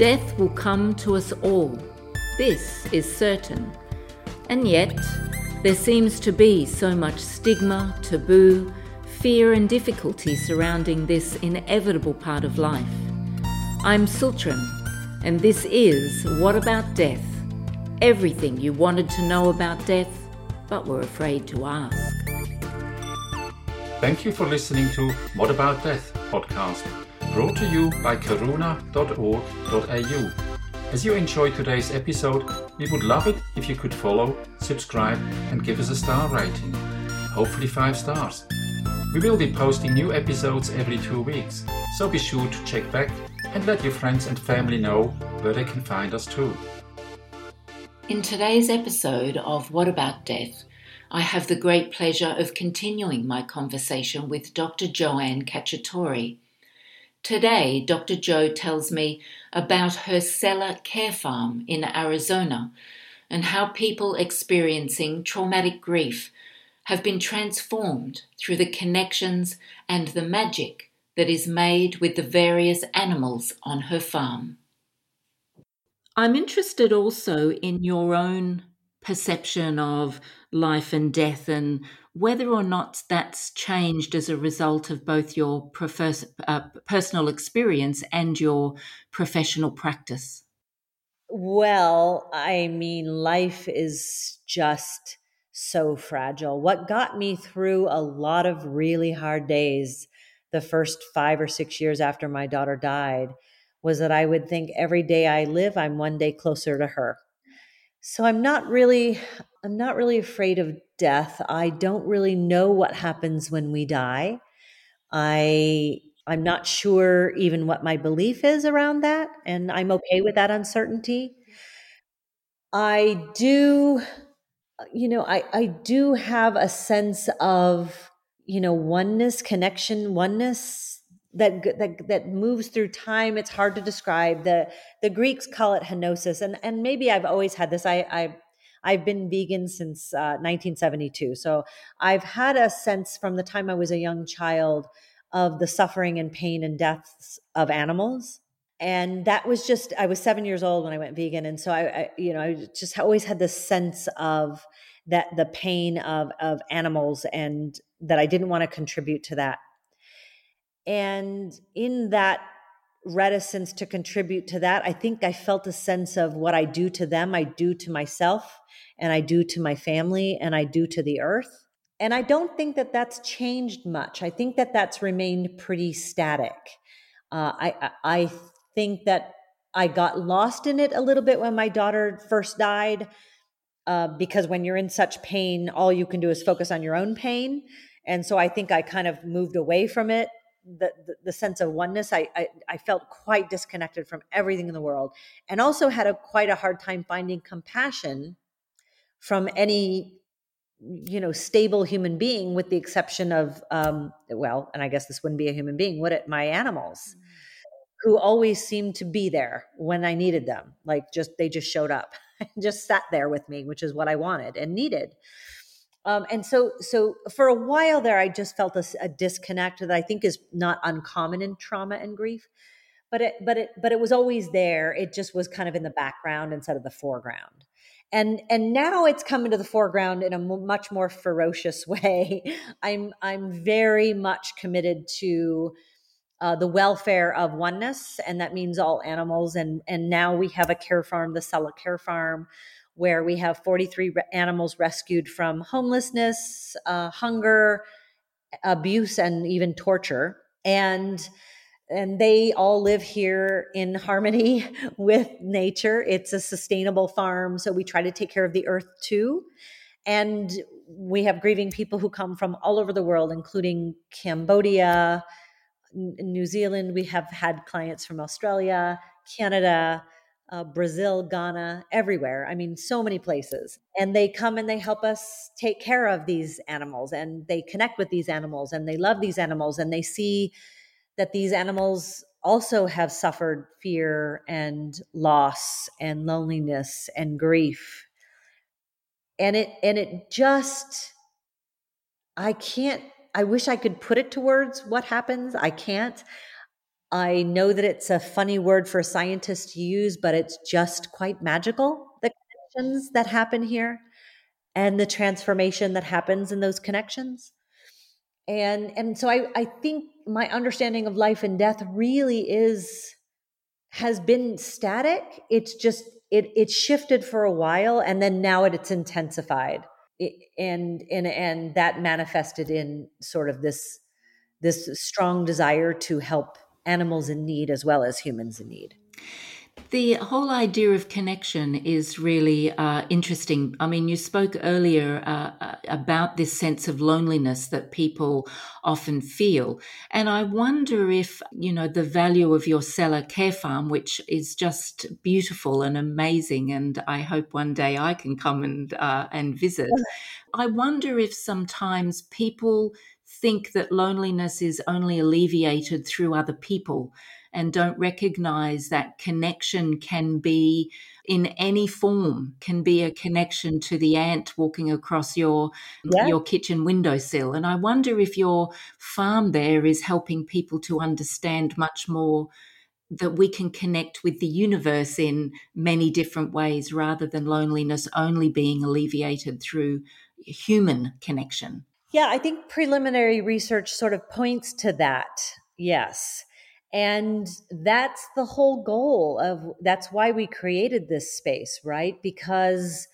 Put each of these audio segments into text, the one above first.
Death will come to us all. This is certain. And yet, there seems to be so much stigma, taboo, fear and difficulty surrounding this inevitable part of life. I'm Sultram, and this is What About Death? Everything you wanted to know about death, but were afraid to ask. Thank you for listening to What About Death podcast, brought to you by karuna.org.au. As you enjoyed today's episode, we would love it if you could follow, subscribe and give us a star rating, hopefully 5 stars. We will be posting new episodes every 2 weeks, so be sure to check back and let your friends and family know where they can find us too. In today's episode of What About Death, I have the great pleasure of continuing my conversation with Dr. Joanne Cacciatore. Today, Dr. Jo tells me about her Selah Care Farm in Arizona and how people experiencing traumatic grief have been transformed through the connections and the magic that is made with the various animals on her farm. I'm interested also in your own perception of life and death and whether or not that's changed as a result of both your personal experience and your professional practice. Well, I mean, life is just so fragile. What got me through a lot of really hard days the first 5 or 6 years after my daughter died was that I would think every day I live, I'm one day closer to her. So I'm not really afraid of death. I don't really know what happens when we die. I'm not sure even what my belief is around that, and I'm okay with that uncertainty. I do, I do have a sense of, oneness, connection, oneness that moves through time. It's hard to describe. The Greeks call it henosis, and maybe I've always had this. I've been vegan since 1972, so I've had a sense from the time I was a young child of the suffering and pain and deaths of animals, and that was just, I was 7 years old when I went vegan, and so I just always had this sense of that, the pain of animals, and that I didn't want to contribute to that. And in that reticence to contribute to that, I think I felt a sense of what I do to them, I do to myself, and I do to my family, and I do to the earth. And I don't think that that's changed much. I think that that's remained pretty static. I think that I got lost in it a little bit when my daughter first died, because when you're in such pain, all you can do is focus on your own pain. And so I think I kind of moved away from it. The sense of oneness, I felt quite disconnected from everything in the world, and also had quite a hard time finding compassion from any, stable human being, with the exception of, and I guess this wouldn't be a human being, would it? My animals, who always seemed to be there when I needed them. They just showed up and just sat there with me, which is what I wanted and needed. And so for a while there, I just felt a disconnect that I think is not uncommon in trauma and grief, but it was always there. It just was kind of in the background instead of the foreground. And now it's come into the foreground in a much more ferocious way. I'm very much committed to the welfare of oneness, and that means all animals. And now we have a care farm, the Selah Care Farm, where we have 43 animals rescued from homelessness, hunger, abuse, and even torture. And they all live here in harmony with nature. It's a sustainable farm, so we try to take care of the earth too. And we have grieving people who come from all over the world, including Cambodia, New Zealand. We have had clients from Australia, Canada, Brazil, Ghana, everywhere. I mean, so many places. And they come and they help us take care of these animals, and they connect with these animals, and they love these animals, and they see that these animals also have suffered fear and loss and loneliness and grief. And it just, I wish I could put it to words what happens. I can't. I know that it's a funny word for a scientist to use, but it's just quite magical, the connections that happen here and the transformation that happens in those connections. And so I think my understanding of life and death really has been static. It's just, it shifted for a while, and then now it's intensified. And that manifested in sort of this strong desire to help animals in need as well as humans in need. The whole idea of connection is really interesting. I mean, you spoke earlier about this sense of loneliness that people often feel. And I wonder if, you know, the value of your Selah Care Farm, which is just beautiful and amazing, and I hope one day I can come and visit. I wonder if sometimes people think that loneliness is only alleviated through other people, and don't recognize that connection can be in any form, can be a connection to the ant walking across your kitchen windowsill. And I wonder if your farm there is helping people to understand much more that we can connect with the universe in many different ways, rather than loneliness only being alleviated through human connection. Yeah, I think preliminary research sort of points to that, yes. And that's the whole goal that's why we created this space, right? Because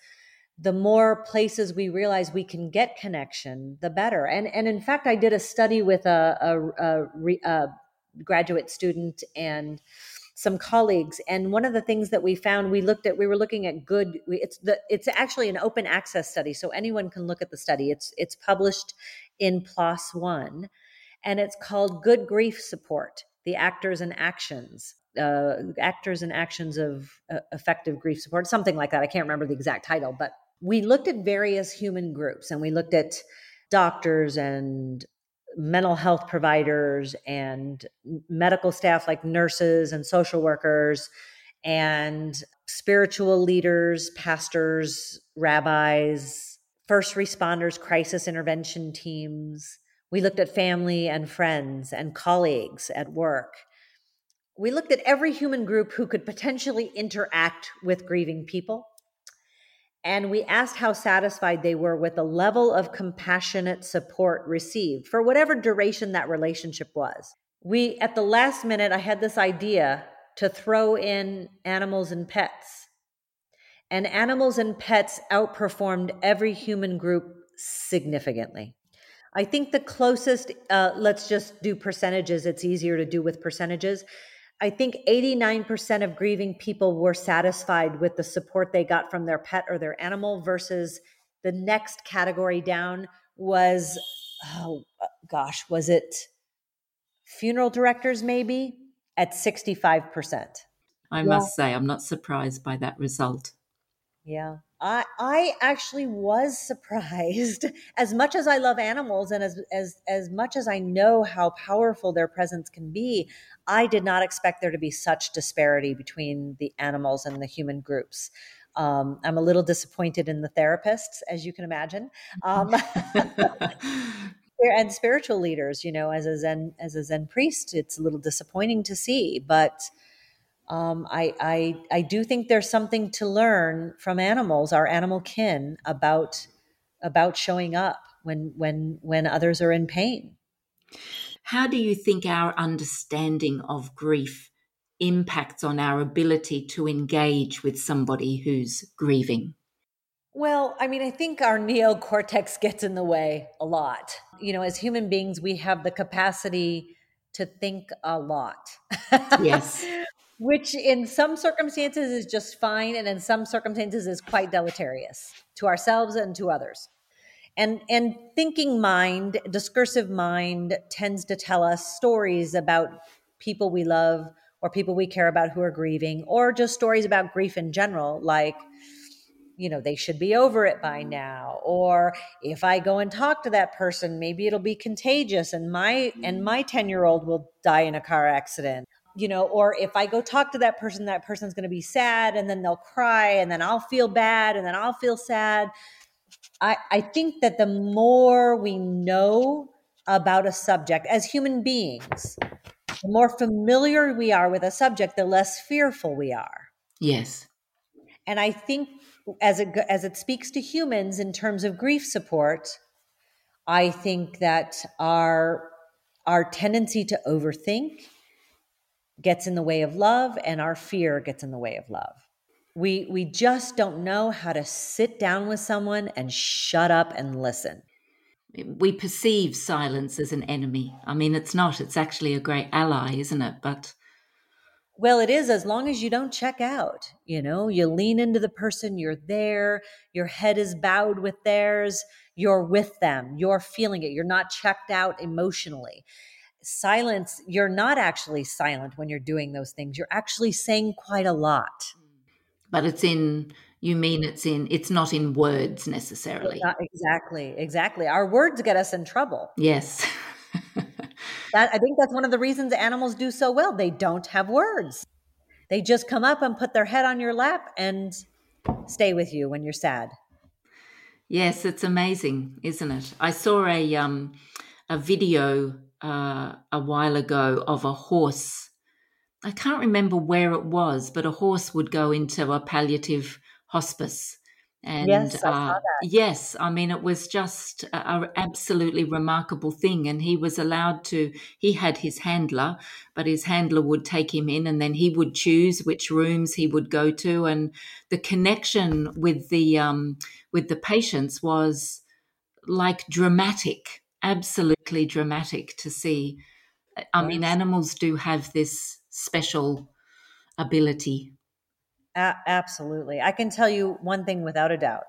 the more places we realize we can get connection, the better. And in fact, I did a study with a graduate student and some colleagues. And one of the things that we found, it's actually an open access study. So anyone can look at the study. It's published in PLOS One, and it's called Good Grief Support: The Actors and Actions of Effective Grief Support, something like that. I can't remember the exact title, but we looked at various human groups, and we looked at doctors and mental health providers and medical staff like nurses and social workers and spiritual leaders, pastors, rabbis, first responders, crisis intervention teams. We looked at family and friends and colleagues at work. We looked at every human group who could potentially interact with grieving people. And we asked how satisfied they were with the level of compassionate support received for whatever duration that relationship was. At the last minute, I had this idea to throw in animals and pets. And animals and pets outperformed every human group significantly. I think the closest, let's just do percentages. It's easier to do with percentages. I think 89% of grieving people were satisfied with the support they got from their pet or their animal, versus the next category down was, was it funeral directors maybe at 65%? I must say, I'm not surprised by that result. Yeah. I actually was surprised. As much as I love animals, and as much as I know how powerful their presence can be, I did not expect there to be such disparity between the animals and the human groups. I'm a little disappointed in the therapists, as you can imagine, and spiritual leaders. You know, as a Zen priest, it's a little disappointing to see, but. I do think there's something to learn from animals, our animal kin, about showing up when others are in pain. How do you think our understanding of grief impacts on our ability to engage with somebody who's grieving? Well, I mean, I think our neocortex gets in the way a lot. You know, as human beings, we have the capacity to think a lot. Yes. Which in some circumstances is just fine, and in some circumstances is quite deleterious to ourselves and to others. And thinking mind, discursive mind, tends to tell us stories about people we love or people we care about who are grieving, or just stories about grief in general, like, you know, they should be over it by now, or if I go and talk to that person, maybe it'll be contagious and my 10-year-old will die in a car accident. You know, or if I go talk to that person, that person's going to be sad, and then they'll cry, and then I'll feel bad, and then I'll feel sad. I think that the more we know about a subject as human beings, The more familiar we are with a subject, the less fearful we are. Yes. And I think as it speaks to humans in terms of grief support, I think that our tendency to overthink gets in the way of love, and our fear gets in the way of love. We just don't know how to sit down with someone and shut up and listen. We perceive silence as an enemy. I mean, it's not. It's actually a great ally, isn't it? But well, it is, as long as you don't check out. You know, you lean into the person, you're there, your head is bowed with theirs, you're with them, you're feeling it, you're not checked out emotionally. Silence, you're not actually silent when you're doing those things. You're actually saying quite a lot. But it's in, you mean it's not in words necessarily. Exactly. Our words get us in trouble. Yes. I think that's one of the reasons animals do so well. They don't have words. They just come up and put their head on your lap and stay with you when you're sad. Yes, it's amazing, isn't it? I saw a video a while ago of a horse. I can't remember where it was, but a horse would go into a palliative hospice. And yes, I saw that. Yes, I mean, it was just an absolutely remarkable thing. And he was allowed to, he had his handler, but his handler would take him in, and then he would choose which rooms he would go to. And the connection with the patients was like dramatic, absolutely dramatic to see. I mean, animals do have this special ability. Absolutely. I can tell you one thing without a doubt.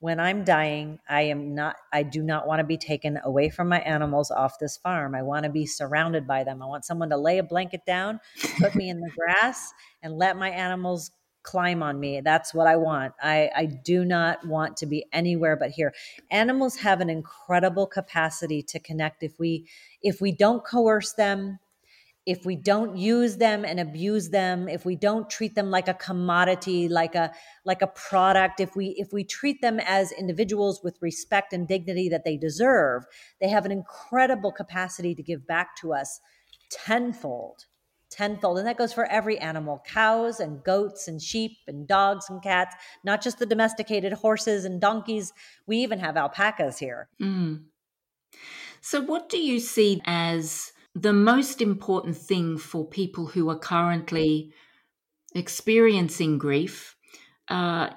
When I'm dying, I do not want to be taken away from my animals off this farm. I want to be surrounded by them. I want someone to lay a blanket down, put me in the grass, and let my animals climb on me. That's what I want. I do not want to be anywhere but here. Animals have an incredible capacity to connect if we don't coerce them, if we don't use them and abuse them, if we don't treat them like a commodity, like a product, if we treat them as individuals with respect and dignity that they deserve, they have an incredible capacity to give back to us tenfold. And that goes for every animal, cows and goats and sheep and dogs and cats, not just the domesticated horses and donkeys. We even have alpacas here. Mm. So what do you see as the most important thing for people who are currently experiencing grief,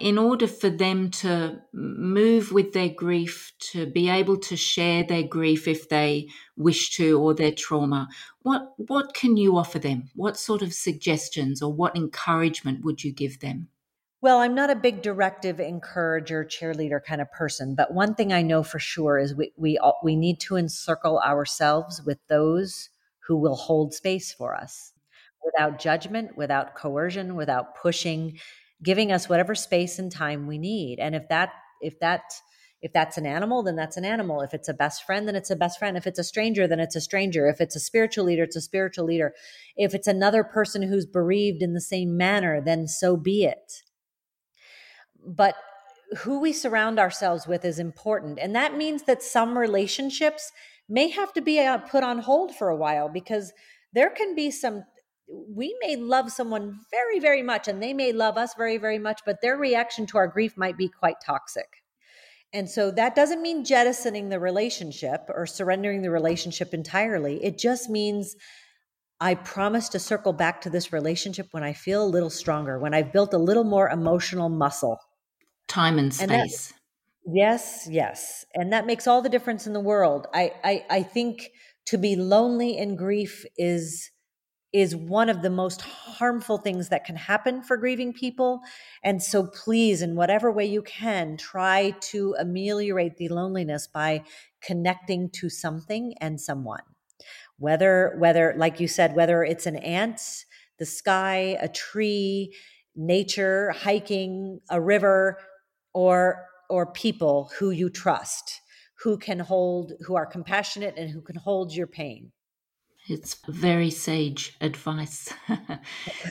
in order for them to move with their grief, to be able to share their grief if they wish to, or their trauma? What can you offer them? What sort of suggestions or what encouragement would you give them? Well, I'm not a big directive, encourager, cheerleader kind of person, but one thing I know for sure is we need to encircle ourselves with those who will hold space for us without judgment, without coercion, without pushing, giving us whatever space and time we need. And if that's an animal, then that's an animal. If it's a best friend, then it's a best friend. If it's a stranger, then it's a stranger. If it's a spiritual leader, it's a spiritual leader. If it's another person who's bereaved in the same manner, then so be it. But who we surround ourselves with is important. And that means that some relationships may have to be put on hold for a while, because there can be we may love someone very, very much, and they may love us very, very much, but their reaction to our grief might be quite toxic. And so that doesn't mean jettisoning the relationship or surrendering the relationship entirely. It just means I promise to circle back to this relationship when I feel a little stronger, when I've built a little more emotional muscle. Time and space. And yes. And that makes all the difference in the world. I think to be lonely in grief is one of the most harmful things that can happen for grieving people. And so please, in whatever way you can, try to ameliorate the loneliness by connecting to something and someone. Whether, like you said, whether it's an ant, the sky, a tree, nature, hiking, a river, or people who you trust, who are compassionate and who can hold your pain. It's very sage advice.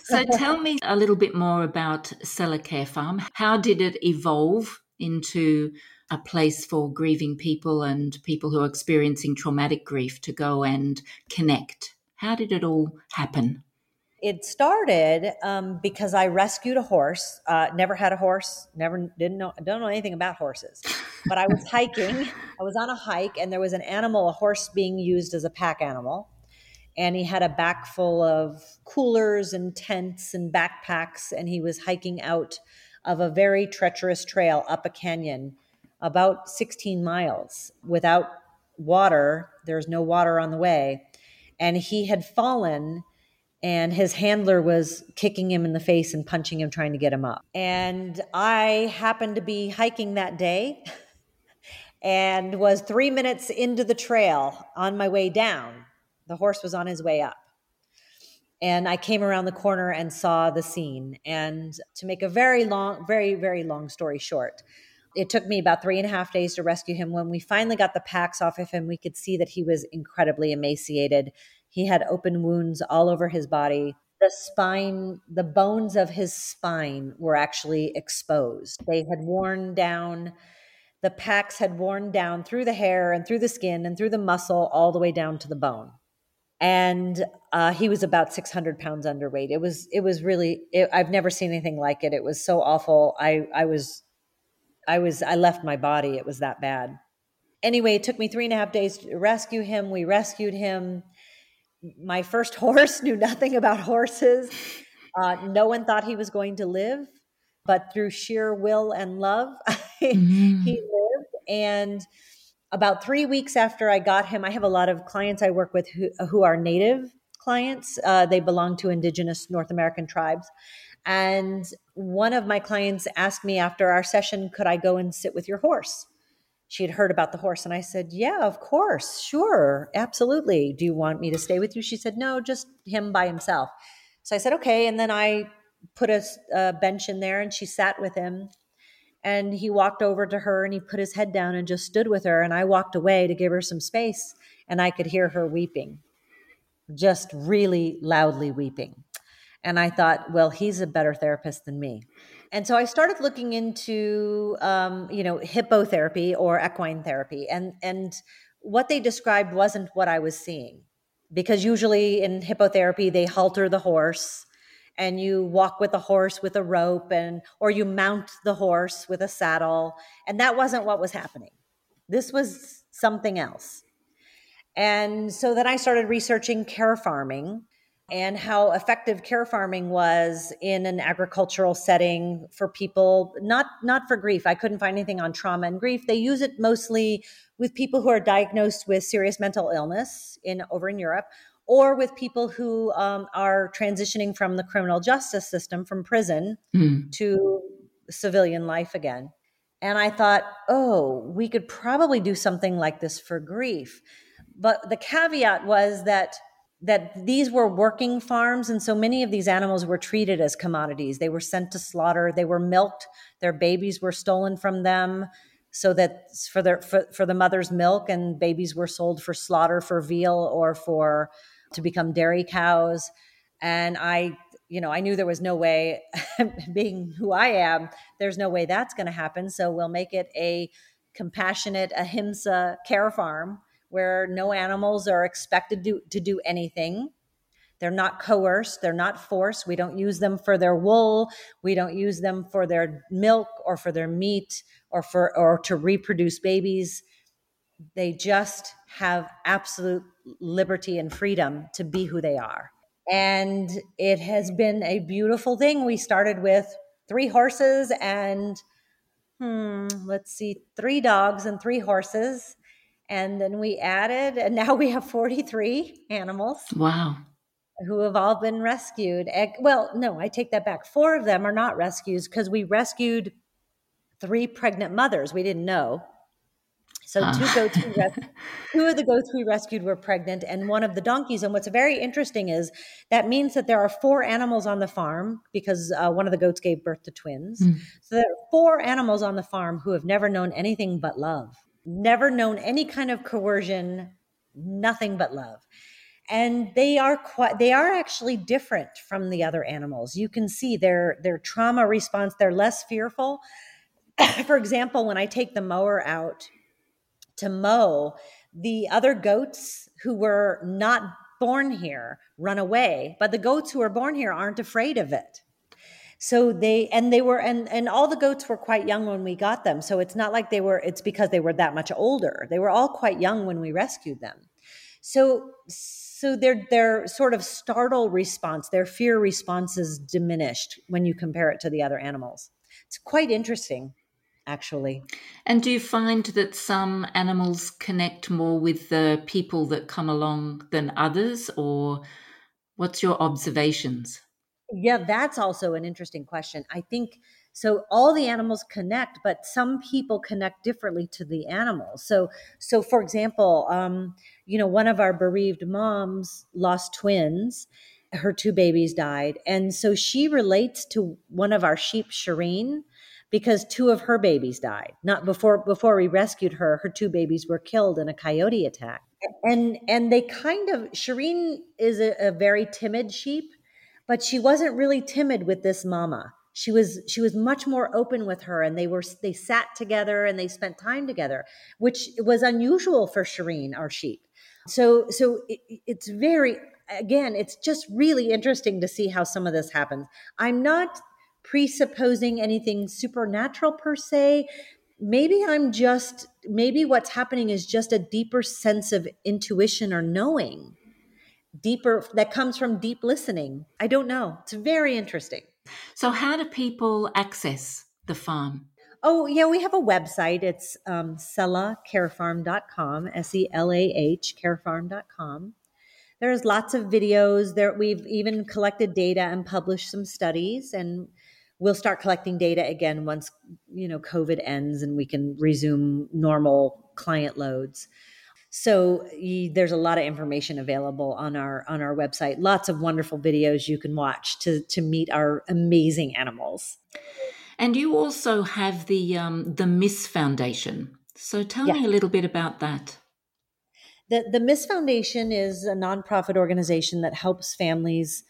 So tell me a little bit more about Selah Care Farm. How did it evolve into a place for grieving people and people who are experiencing traumatic grief to go and connect? How did it all happen? It started because I rescued a horse. Never had a horse. Don't know anything about horses. But I was hiking. I was on a hike, and there was an animal, a horse, being used as a pack animal. And he had a back full of coolers and tents and backpacks, and he was hiking out of a very treacherous trail up a canyon, about 16 miles without water. There's no water on the way. And he had fallen, and his handler was kicking him in the face and punching him, trying to get him up. And I happened to be hiking that day and was 3 minutes into the trail on my way down. The horse was on his way up. And I came around the corner and saw the scene. And to make a very, very long story short, it took me about 3.5 days to rescue him. When we finally got the packs off of him, we could see that he was incredibly emaciated. He had open wounds all over his body. The spine, the bones of his spine were actually exposed. They had worn down. The packs had worn down through the hair and through the skin and through the muscle all the way down to the bone. And he was about 600 pounds underweight. It was really, I've never seen anything like it. It was so awful. I left my body. It was that bad. Anyway, it took me 3.5 days to rescue him. We rescued him. My first horse knew nothing about horses. No one thought he was going to live, but through sheer will and love, he lived. And about 3 weeks after I got him, I have a lot of clients I work with who are native clients. They belong to indigenous North American tribes. And one of my clients asked me after our session, could I go and sit with your horse? She had heard about the horse. And I said, yeah, of course. Sure. Absolutely. Do you want me to stay with you? She said, no, just him by himself. So I said, okay. And then I put a bench in there and she sat with him. And he walked over to her and he put his head down and just stood with her. And I walked away to give her some space. And I could hear her weeping, just really loudly weeping. And I thought, well, he's a better therapist than me. And so I started looking into, hippotherapy or equine therapy. And what they described wasn't what I was seeing. Because usually in hippotherapy, they halter the horse and you walk with the horse with a rope or you mount the horse with a saddle. And that wasn't what was happening. This was something else. And so then I started researching care farming and how effective care farming was in an agricultural setting for people, not for grief. I couldn't find anything on trauma and grief. They use it mostly with people who are diagnosed with serious mental illness over in Europe, or with people who are transitioning from the criminal justice system, from prison to civilian life again. And I thought, we could probably do something like this for grief. But the caveat was that these were working farms, and so many of these animals were treated as commodities. They were sent to slaughter. They were milked. Their babies were stolen from them, so that for the mother's milk, and babies were sold for slaughter for veal or to become dairy cows. And I knew there was no way, being who I am, there's no way that's going to happen. So we'll make it a compassionate Ahimsa care farm, where no animals are expected to do anything. They're not coerced. They're not forced. We don't use them for their wool. We don't use them for their milk or for their meat or to reproduce babies. They just have absolute liberty and freedom to be who they are. And it has been a beautiful thing. We started with 3 horses and, 3 dogs and 3 horses. And then we added, and now we have 43 animals. Wow. Who have all been rescued. Well, no, I take that back. 4 of them are not rescues because we rescued 3 pregnant mothers. We didn't know. So 2 of the goats we rescued were pregnant and 1 of the donkeys. And what's very interesting is that means that there are 4 animals on the farm because 1 of the goats gave birth to twins. Mm. So there are 4 animals on the farm who have never known anything but love. Never known any kind of coercion, nothing but love. And they are actually different from the other animals. You can see their trauma response, they're less fearful. For example, when I take the mower out to mow, the other goats who were not born here, run away. But the goats who are born here aren't afraid of it. So they were, and all the goats were quite young when we got them. So it's not like it's because they were that much older. They were all quite young when we rescued them. So their sort of startle response, their fear response is diminished when you compare it to the other animals. It's quite interesting, actually. And do you find that some animals connect more with the people that come along than others, or what's your observations? Yeah, that's also an interesting question. I think so. All the animals connect, but some people connect differently to the animals. So for example, one of our bereaved moms lost twins. Her two babies died, and so she relates to one of our sheep, Shireen, because two of her babies died. Not before we rescued her. Her two babies were killed in a coyote attack, and they kind of Shireen is a very timid sheep. But she wasn't really timid with this mama. She was much more open with her, and they sat together and they spent time together, which was unusual for Shireen, our sheep. So it's very, again, it's just really interesting to see how some of this happens. I'm not presupposing anything supernatural per se. Maybe what's happening is just a deeper sense of intuition or knowing. Deeper, that comes from deep listening. I don't know. It's very interesting. So how do people access the farm? Oh, yeah, we have a website. It's selahcarefarm.com, SELAH, carefarm.com. There's lots of videos. There, we've even collected data and published some studies, and we'll start collecting data again once, COVID ends and we can resume normal client loads. So there's a lot of information available on our website. Lots of wonderful videos you can watch to meet our amazing animals. And you also have the Miss Foundation. So tell me a little bit about that. The Miss Foundation is a nonprofit organization that helps families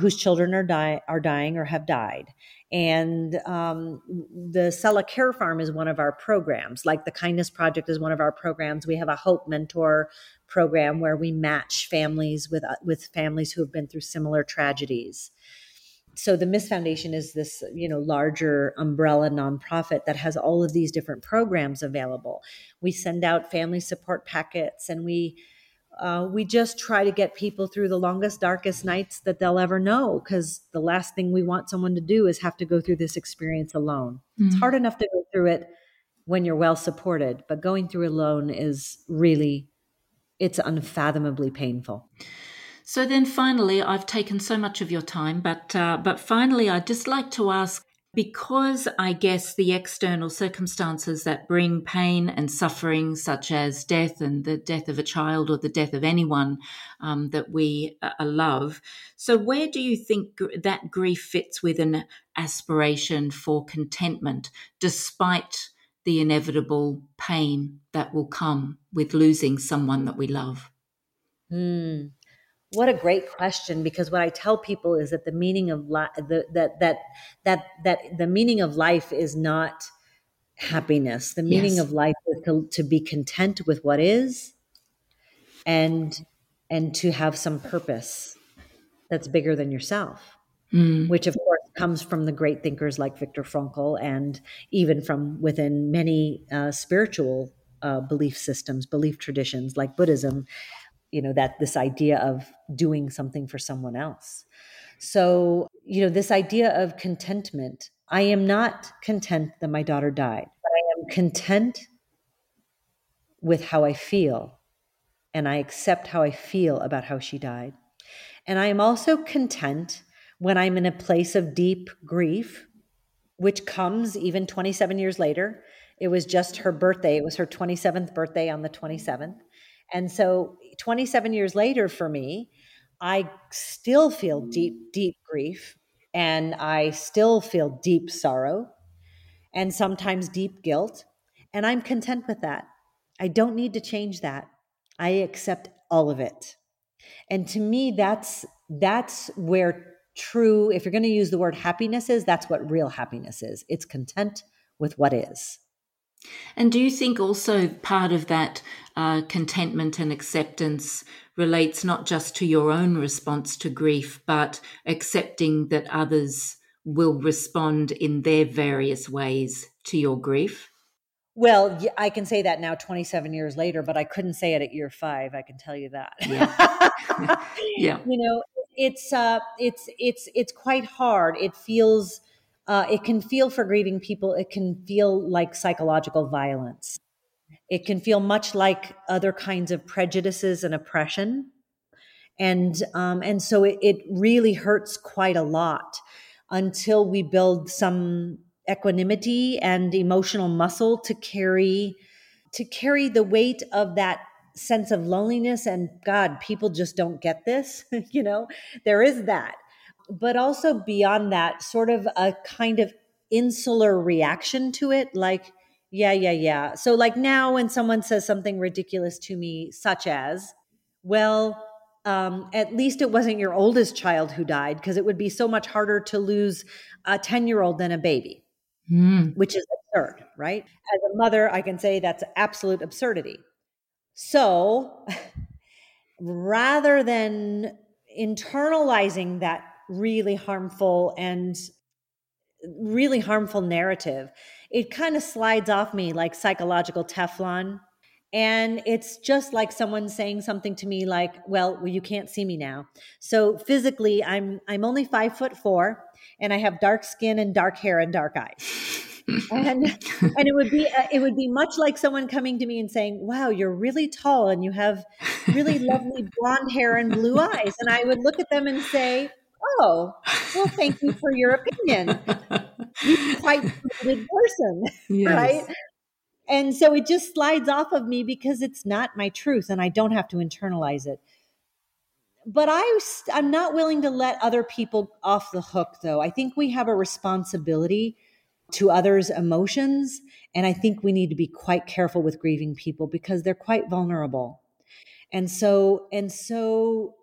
whose children are dying or have died. And the Selah Care Farm is one of our programs. Like the Kindness Project is one of our programs. We have a Hope Mentor program where we match families with families who have been through similar tragedies. So the Miss Foundation is this, larger umbrella nonprofit that has all of these different programs available. We send out family support packets, and we just try to get people through the longest, darkest nights that they'll ever know, because the last thing we want someone to do is have to go through this experience alone. Mm-hmm. It's hard enough to go through it when you're well supported, but going through alone is really, it's unfathomably painful. So then finally, I've taken so much of your time, but finally, I'd just like to ask, because I guess the external circumstances that bring pain and suffering, such as death and the death of a child or the death of anyone that we love. So where do you think that grief fits with an aspiration for contentment, despite the inevitable pain that will come with losing someone that we love? What a great question! Because what I tell people is that the meaning of the meaning of life is not happiness. The meaning of life is to be content with what is, and to have some purpose that's bigger than yourself, which of course comes from the great thinkers like Viktor Frankl, and even from within many spiritual belief systems, belief traditions like Buddhism. That this idea of doing something for someone else. So, this idea of contentment, I am not content that my daughter died, but I am content with how I feel, and I accept how I feel about how she died. And I am also content when I'm in a place of deep grief, which comes even 27 years later. It was just her birthday. It was her 27th birthday on the 27th. And so 27 years later for me, I still feel deep, deep grief, and I still feel deep sorrow and sometimes deep guilt. And I'm content with that. I don't need to change that. I accept all of it. And to me, that's where true, if you're going to use the word happiness is, that's what real happiness is. It's content with what is. And do you think also part of that contentment and acceptance relates not just to your own response to grief, but accepting that others will respond in their various ways to your grief? Well, I can say that now 27 years later, but I couldn't say it at year 5. I can tell you that. Yeah. Yeah. You know, it's quite hard. It feels, it can feel for grieving people, it can feel like psychological violence. It can feel much like other kinds of prejudices and oppression. And so it really hurts quite a lot until we build some equanimity and emotional muscle to carry the weight of that sense of loneliness and God, people just don't get this, you know, there is that. But also beyond that, sort of a kind of insular reaction to it, like, yeah. So like now when someone says something ridiculous to me, such as, well, at least it wasn't your oldest child who died, because it would be so much harder to lose a 10-year-old than a baby. Which is absurd, right? As a mother, I can say that's absolute absurdity. So rather than internalizing that really harmful narrative, it kind of slides off me like psychological Teflon. And it's just like someone saying something to me like, well, you can't see me now. So physically, I'm only 5'4", and I have dark skin and dark hair and dark eyes. and it would be much like someone coming to me and saying, wow, you're really tall and you have really lovely blonde hair and blue eyes. And I would look at them and say, oh, well, thank you for your opinion. You're quite a good person, yes. Right? And so it just slides off of me because it's not my truth and I don't have to internalize it. But I'm not willing to let other people off the hook, though. I think we have a responsibility to others' emotions. And I think we need to be quite careful with grieving people because they're quite vulnerable. And so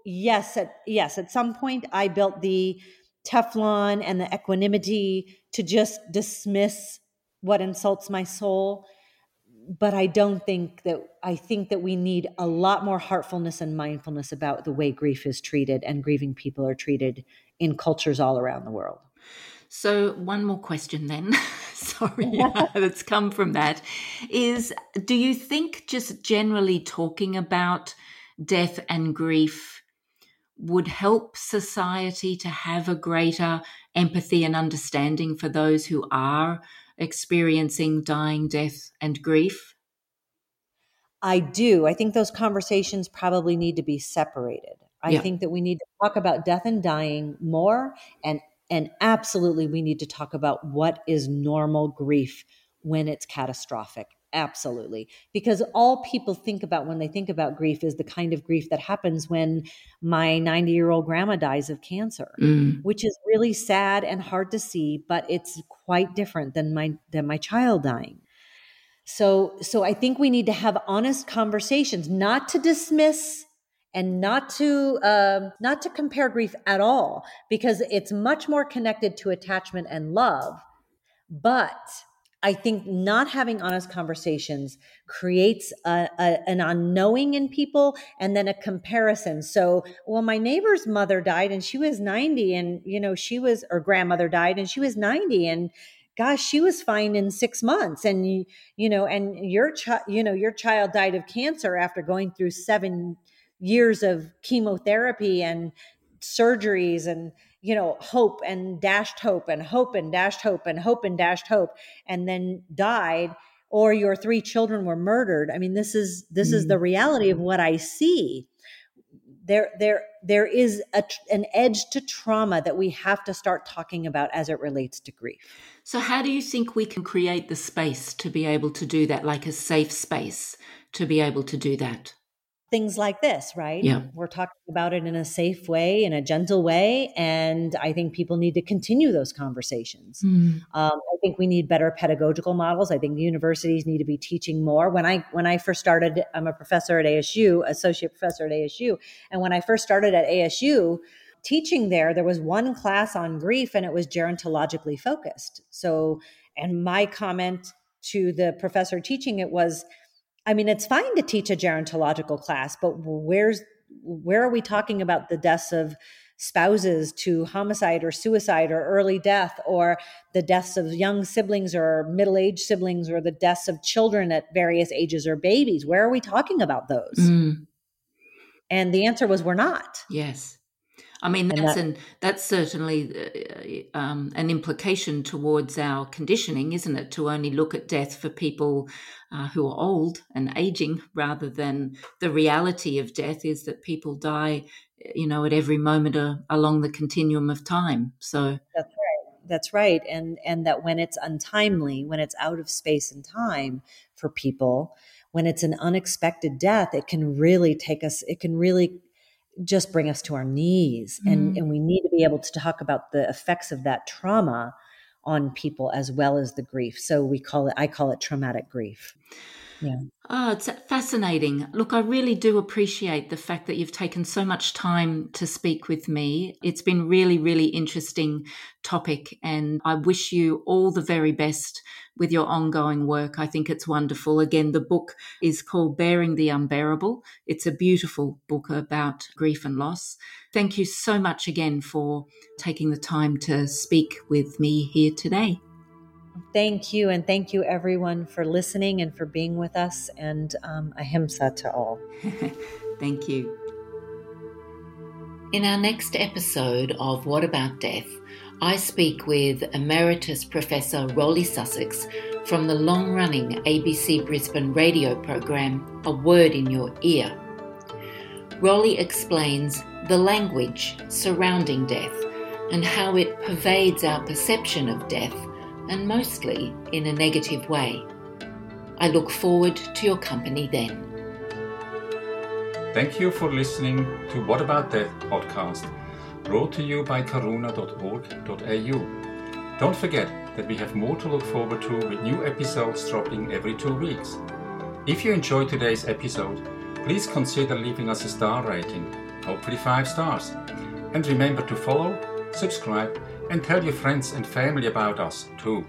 yes, at some point I built the Teflon and the equanimity to just dismiss what insults my soul. But I think that we need a lot more heartfulness and mindfulness about the way grief is treated and grieving people are treated in cultures all around the world. So one more question then, sorry, that's come from that, is do you think just generally talking about death and grief would help society to have a greater empathy and understanding for those who are experiencing dying, death, and grief? I do. I think those conversations probably need to be separated. I think that we need to talk about death and dying more, and absolutely we need to talk about what is normal grief when it's catastrophic. Absolutely. Because all people think about when they think about grief is the kind of grief that happens when my 90-year-old grandma dies of cancer, which is really sad and hard to see, but it's quite different than my child dying. So I think we need to have honest conversations, not to dismiss and not to compare grief at all, because it's much more connected to attachment and love. But I think not having honest conversations creates an unknowing in people and then a comparison. So, well, my neighbor's mother died and she was 90 and, you know, her grandmother died and she was 90 and gosh, she was fine in 6 months. And, and your child died of cancer after going through 7 years of chemotherapy and surgeries and, you know, hope and dashed hope and hope and dashed hope and hope and dashed hope, and then died, or your 3 children were murdered. I mean, this is the reality of what I see. There is an edge to trauma that we have to start talking about as it relates to grief. So how do you think we can create the space to be able to do that, like a safe space to be able to do that? Things like this, right? Yeah. We're talking about it in a safe way, in a gentle way. And I think people need to continue those conversations. I think we need better pedagogical models. I think universities need to be teaching more. When I first started, I'm a professor at ASU, associate professor at ASU. And when I first started at ASU, teaching there was one class on grief and it was gerontologically focused. So, and my comment to the professor teaching it was, I mean, it's fine to teach a gerontological class, but where are we talking about the deaths of spouses to homicide or suicide or early death, or the deaths of young siblings or middle-aged siblings, or the deaths of children at various ages or babies? Where are we talking about those? Mm. And the answer was, we're not. Yes. I mean, that's certainly an implication towards our conditioning, isn't it? To only look at death for people who are old and aging, rather than the reality of death is that people die, you know, at every moment along the continuum of time. So that's right, and that when it's untimely, when it's out of space and time for people, when it's an unexpected death, it can really take us. It can really just bring us to our knees. And we need to be able to talk about the effects of that trauma on people as well as the grief. So I call it traumatic grief. Yeah. Oh, it's fascinating. Look, I really do appreciate the fact that you've taken so much time to speak with me. It's been really, really interesting topic, and I wish you all the very best with your ongoing work. I think it's wonderful. Again, the book is called Bearing the Unbearable. It's a beautiful book about grief and loss. Thank you so much again for taking the time to speak with me here today. Thank you, and thank you everyone for listening and for being with us, and ahimsa to all. Thank you. In our next episode of What About Death, I speak with Emeritus Professor Rolly Sussex from the long-running ABC Brisbane radio program A Word in Your Ear. Rolly explains the language surrounding death and how it pervades our perception of death, and mostly in a negative way. I look forward to your company then. Thank you for listening to What About Death podcast, brought to you by karuna.org.au. Don't forget that we have more to look forward to, with new episodes dropping every 2 weeks. If you enjoyed today's episode, please consider leaving us a star rating, hopefully 5 stars. And remember to follow, subscribe, and tell your friends and family about us too.